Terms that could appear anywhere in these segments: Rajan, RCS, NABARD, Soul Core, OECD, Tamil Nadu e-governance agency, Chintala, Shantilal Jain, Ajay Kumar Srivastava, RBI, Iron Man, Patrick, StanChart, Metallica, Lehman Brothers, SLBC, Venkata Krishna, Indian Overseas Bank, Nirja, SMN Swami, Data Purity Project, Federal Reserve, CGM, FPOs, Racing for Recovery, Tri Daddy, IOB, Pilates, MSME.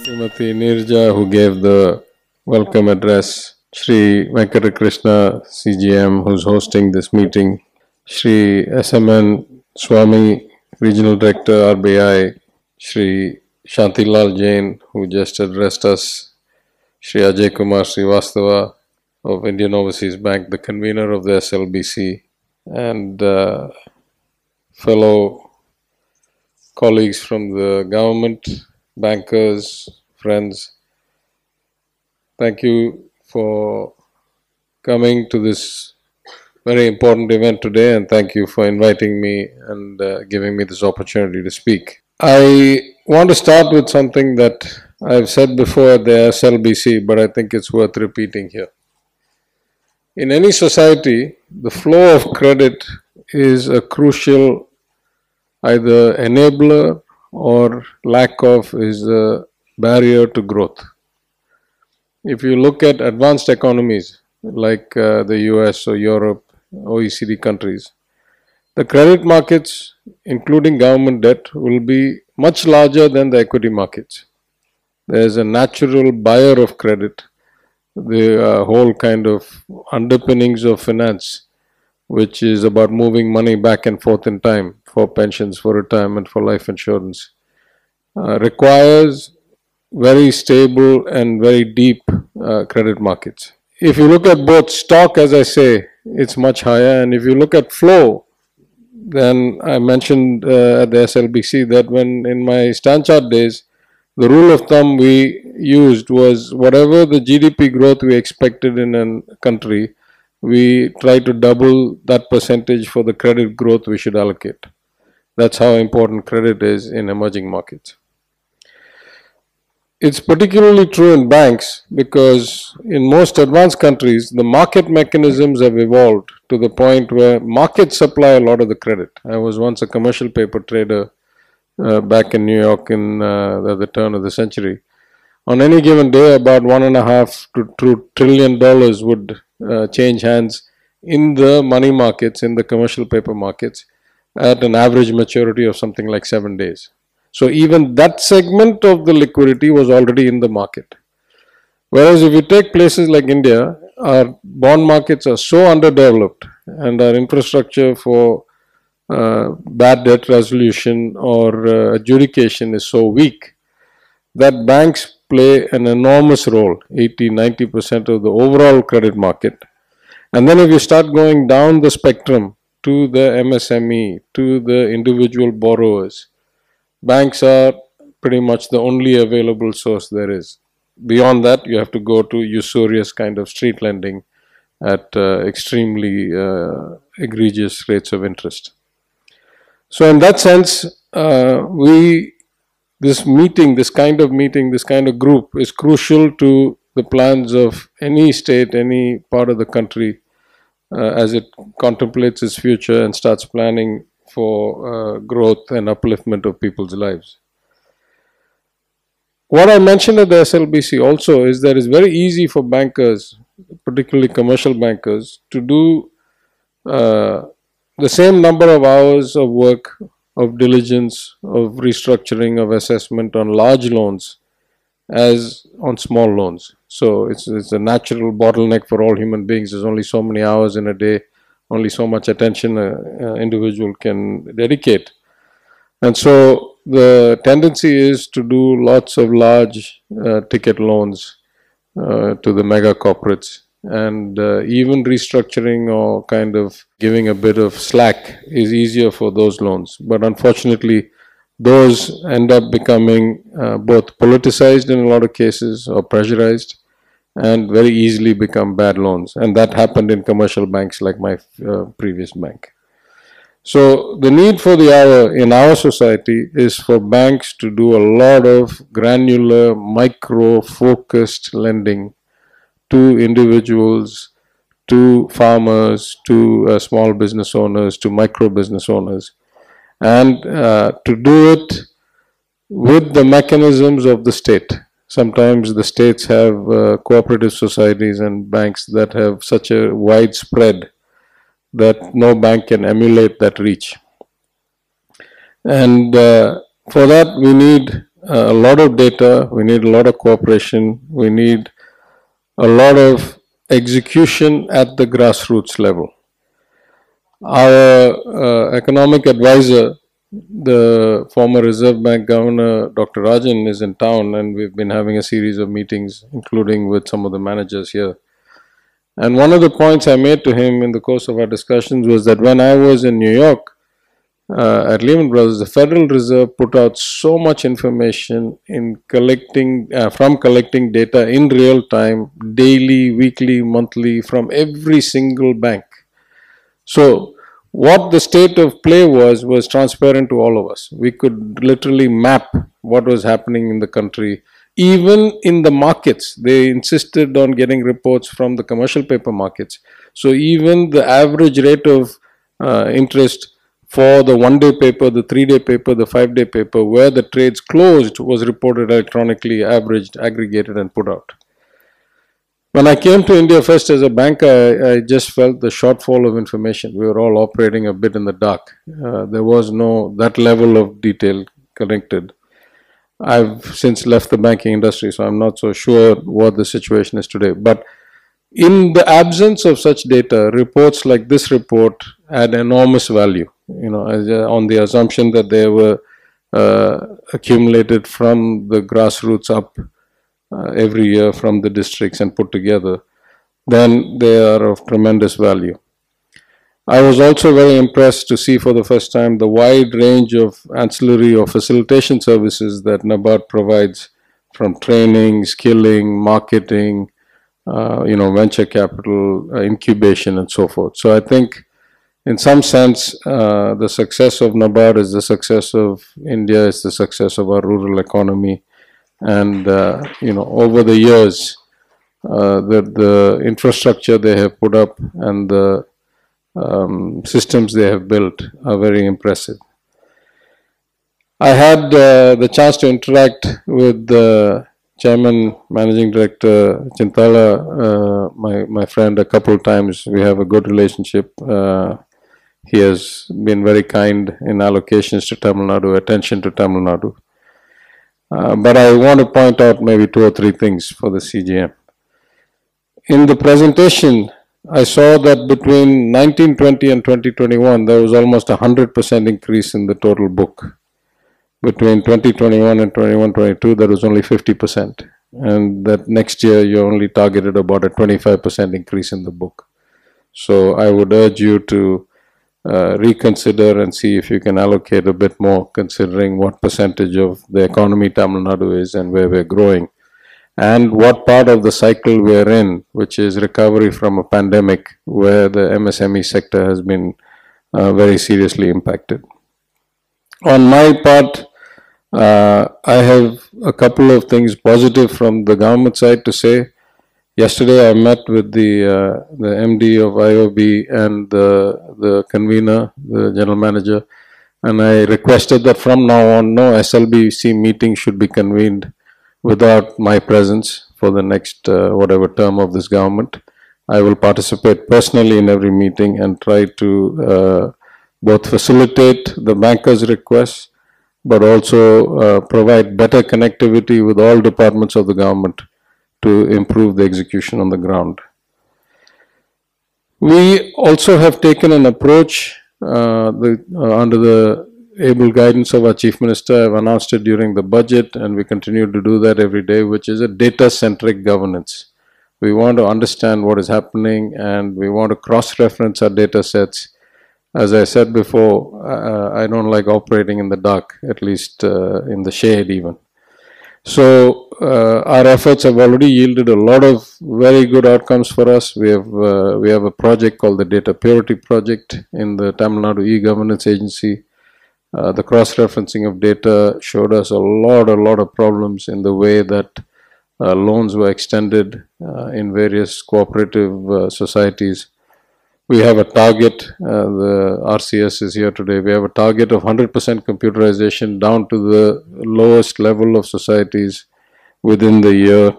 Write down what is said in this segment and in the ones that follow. Srimati Nirja, who gave the welcome address, Shri Venkata Krishna, CGM, who's hosting this meeting, Shri SMN Swami, Regional Director, RBI, Shri Shantilal Jain, who just addressed us, Shri Ajay Kumar Srivastava of Indian Overseas Bank, the convener of the SLBC, and fellow colleagues from the government, bankers, friends. Thank you for coming to this very important event today, and thank you for inviting me and giving me this opportunity to speak. I want to start with something that I've said before at the SLBC, but I think it's worth repeating here. In any society, the flow of credit is a crucial either enabler or lack of is a barrier to growth. If you look at advanced economies like the US or Europe, OECD countries, the credit markets, including government debt, will be much larger than the equity markets. There's a natural buyer of credit. The whole kind of underpinnings of finance, which is about moving money back and forth in time for pensions, for retirement, for life insurance, requires very stable and very deep credit markets. If you look at both stock, as I say, it's much higher, and if you look at flow, then I mentioned at the SLBC that when in my StanChart days, the rule of thumb we used was whatever the GDP growth we expected in a country, we try to double that percentage for the credit growth we should allocate. That's how important credit is in emerging markets. It's particularly true in banks because in most advanced countries, the market mechanisms have evolved to the point where markets supply a lot of the credit. I was once a commercial paper trader back in New York in the turn of the century. On any given day, about $1.5 to $2 trillion would change hands in the money markets, in the commercial paper markets, at an average maturity of something like 7 days. So even that segment of the liquidity was already in the market. Whereas if you take places like India, our bond markets are so underdeveloped and our infrastructure for bad debt resolution or adjudication is so weak that banks play an enormous role, 80-90% of the overall credit market. And then if you start going down the spectrum to the MSME, to the individual borrowers, banks are pretty much the only available source there is. Beyond that, you have to go to usurious kind of street lending at extremely egregious rates of interest. So in that sense, this kind of group is crucial to the plans of any state, any part of the country as it contemplates its future and starts planning for growth and upliftment of people's lives. What I mentioned at the SLBC also is that it's very easy for bankers, particularly commercial bankers, to do the same number of hours of work, of diligence, of restructuring, of assessment on large loans as on small loans. So it's a natural bottleneck for all human beings. There's only so many hours in a day, only so much attention an individual can dedicate. And so the tendency is to do lots of large ticket loans to the mega corporates, and even restructuring or kind of giving a bit of slack is easier for those loans. But unfortunately, those end up becoming both politicized in a lot of cases or pressurized, and very easily become bad loans. And that happened in commercial banks like my previous bank. So the need for the hour in our society is for banks to do a lot of granular, micro-focused lending to individuals, to farmers, to small business owners, to micro business owners, and to do it with the mechanisms of the state. Sometimes the states have cooperative societies and banks that have such a widespread that no bank can emulate that reach. And for that we need a lot of data, we need a lot of cooperation, we need a lot of execution at the grassroots level. Our economic advisor, the former Reserve Bank Governor Dr. Rajan, is in town, and we've been having a series of meetings including with some of the managers here. And one of the points I made to him in the course of our discussions was that when I was in New York at Lehman Brothers, the Federal Reserve put out so much information in collecting data in real time, daily, weekly, monthly, from every single bank. So what the state of play was transparent to all of us. We could literally map what was happening in the country, even in the markets. They insisted on getting reports from the commercial paper markets. So even the average rate of interest for the one-day paper, the three-day paper, the five-day paper, where the trades closed was reported electronically, averaged, aggregated and put out. When I came to India first as a banker, I just felt the shortfall of information. We were all operating a bit in the dark. There was no that level of detail connected. I've since left the banking industry, so I'm not so sure what the situation is today. But in the absence of such data, reports like this report had enormous value, you know, on the assumption that they were accumulated from the grassroots up every year from the districts and put together, then they are of tremendous value. I was also very impressed to see for the first time the wide range of ancillary or facilitation services that NABARD provides, from training, skilling, marketing, you know, venture capital, incubation and so forth. So I think in some sense, the success of NABARD is the success of India, is the success of our rural economy. And, you know, over the years, the infrastructure they have put up and the systems they have built are very impressive. I had the chance to interact with the Chairman, Managing Director Chintala, my friend, a couple of times. We have a good relationship. He has been very kind in allocations to Tamil Nadu, attention to Tamil Nadu. But I want to point out maybe two or three things for the CGM. In the presentation, I saw that between 1920 and 2021, there was almost 100% increase in the total book. Between 2021 and 21-22, there was only 50%. And that next year, you only targeted about a 25% increase in the book. So I would urge you to reconsider and see if you can allocate a bit more, considering what percentage of the economy Tamil Nadu is and where we're growing, and what part of the cycle we're in, which is recovery from a pandemic where the MSME sector has been very seriously impacted. On my part, I have a couple of things positive from the government side to say. Yesterday I met with the MD of IOB and the convener, the general manager, and I requested that from now on no SLBC meeting should be convened without my presence for the next whatever term of this government. I will participate personally in every meeting and try to both facilitate the bankers' requests but also provide better connectivity with all departments of the government to improve the execution on the ground. We also have taken an approach under the able guidance of our Chief Minister. I've announced it during the budget and we continue to do that every day, which is a data-centric governance. We want to understand what is happening and we want to cross-reference our data sets. As I said before, I don't like operating in the dark, at least in the shade even. So our efforts have already yielded a lot of very good outcomes for us. We have a project called the Data Purity Project in the Tamil Nadu e-governance agency. The cross-referencing of data showed us a lot of problems in the way that loans were extended in various cooperative societies. We have a target, the RCS is here today, we have a target of 100% computerization down to the lowest level of societies within the year.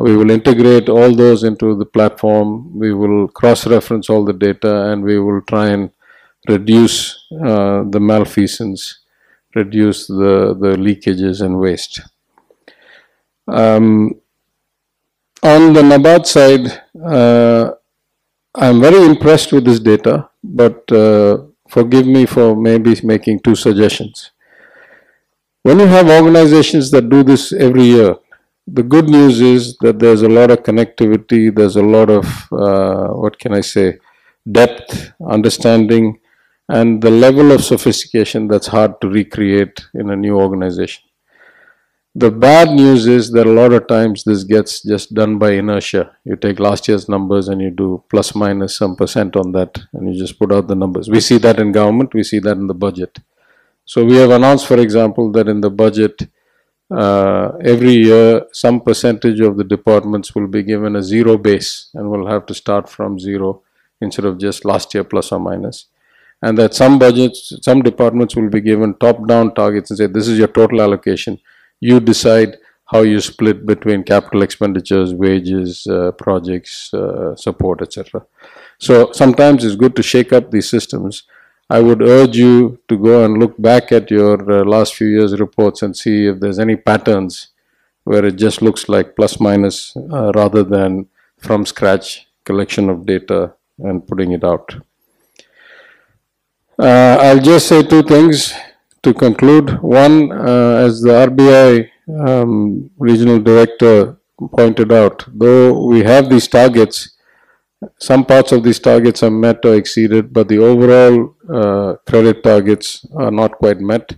We will integrate all those into the platform, we will cross-reference all the data and we will try and reduce the malfeasance reduce the leakages and waste. On the NABARD side, I'm very impressed with this data, but forgive me for maybe making two suggestions. When you have organizations that do this every year, the good news is that there's a lot of connectivity, there's a lot of, what can I say, depth, understanding, and the level of sophistication that's hard to recreate in a new organization. The bad news is that a lot of times this gets just done by inertia. You take last year's numbers and you do plus minus some % on that, and you just put out the numbers. We see that in government, we see that in the budget. So we have announced, for example, that in the budget, every year some percentage of the departments will be given a zero base and will have to start from zero instead of just last year plus or minus. And that some budgets, some departments will be given top-down targets and say, this is your total allocation. You decide how you split between capital expenditures, wages, projects, support, etc. So sometimes it's good to shake up these systems. I would urge you to go and look back at your last few years' reports and see if there's any patterns where it just looks like plus minus rather than from scratch collection of data and putting it out. I'll just say two things to conclude. One, as the RBI regional director pointed out, though we have these targets, some parts of these targets are met or exceeded, but the overall credit targets are not quite met.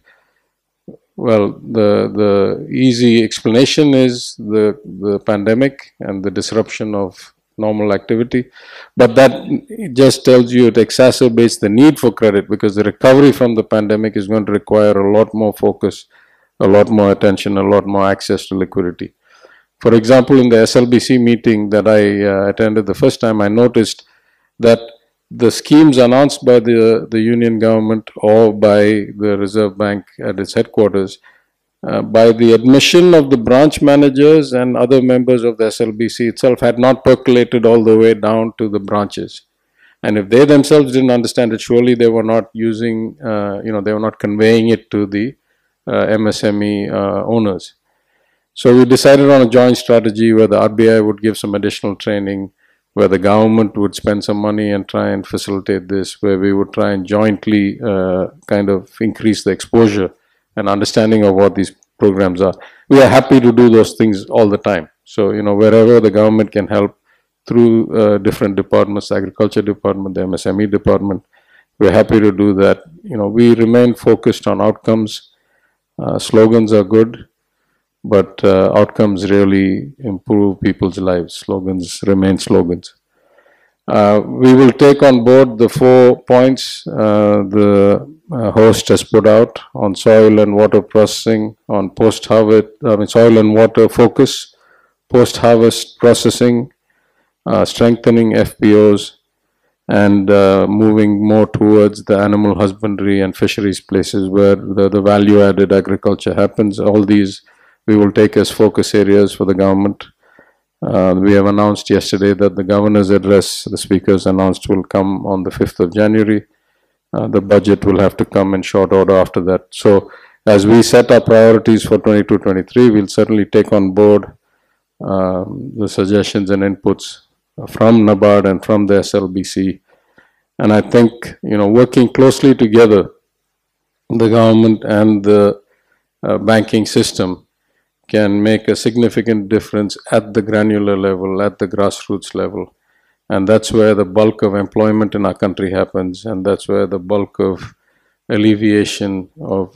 Well, the easy explanation is the pandemic and the disruption of normal activity, but that just tells you it exacerbates the need for credit, because the recovery from the pandemic is going to require a lot more focus, a lot more attention, a lot more access to liquidity. For example, in the SLBC meeting that I attended the first time, I noticed that the schemes announced by the union government or by the Reserve Bank at its headquarters, by the admission of the branch managers and other members of the SLBC itself, had not percolated all the way down to the branches. And if they themselves didn't understand it, surely they were not using, they were not conveying it to the MSME owners. So we decided on a joint strategy where the RBI would give some additional training, where the government would spend some money and try and facilitate this, where we would try and jointly kind of increase the exposure and understanding of what these programs are. We are happy to do those things all the time. So, wherever the government can help through different departments, the agriculture department, the MSME department, we're happy to do that. We remain focused on outcomes. Slogans are good, but outcomes really improve people's lives. Slogans remain slogans. We will take on board the 4 points the host has put out on soil and water processing, on post-harvest, soil and water focus, post-harvest processing, strengthening FPOs, and moving more towards the animal husbandry and fisheries places where the value-added agriculture happens. All these we will take as focus areas for the government. We have announced yesterday that the governor's address, the speakers announced, will come on the 5th of January. The budget will have to come in short order after that. So as we set our priorities for 22-23, we'll certainly take on board the suggestions and inputs from NABARD and from the SLBC. And I think, working closely together, the government and the banking system can make a significant difference at the granular level, at the grassroots level. And that's where the bulk of employment in our country happens, and that's where the bulk of alleviation of,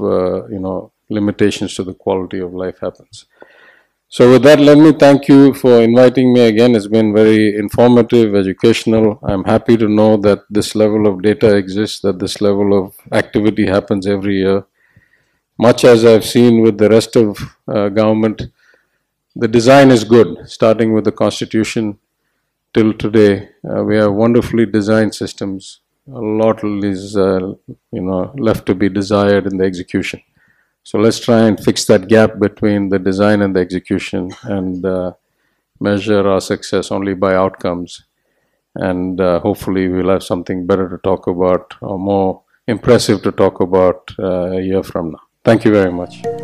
limitations to the quality of life happens. So with that, let me thank you for inviting me again. It's been very informative, educational. I'm happy to know that this level of data exists, that this level of activity happens every year. Much as I've seen with the rest of government, the design is good, starting with the Constitution till today. We have wonderfully designed systems. A lot is left to be desired in the execution. So let's try and fix that gap between the design and the execution, and measure our success only by outcomes. And hopefully we'll have something better to talk about, or more impressive to talk about a year from now. Thank you very much.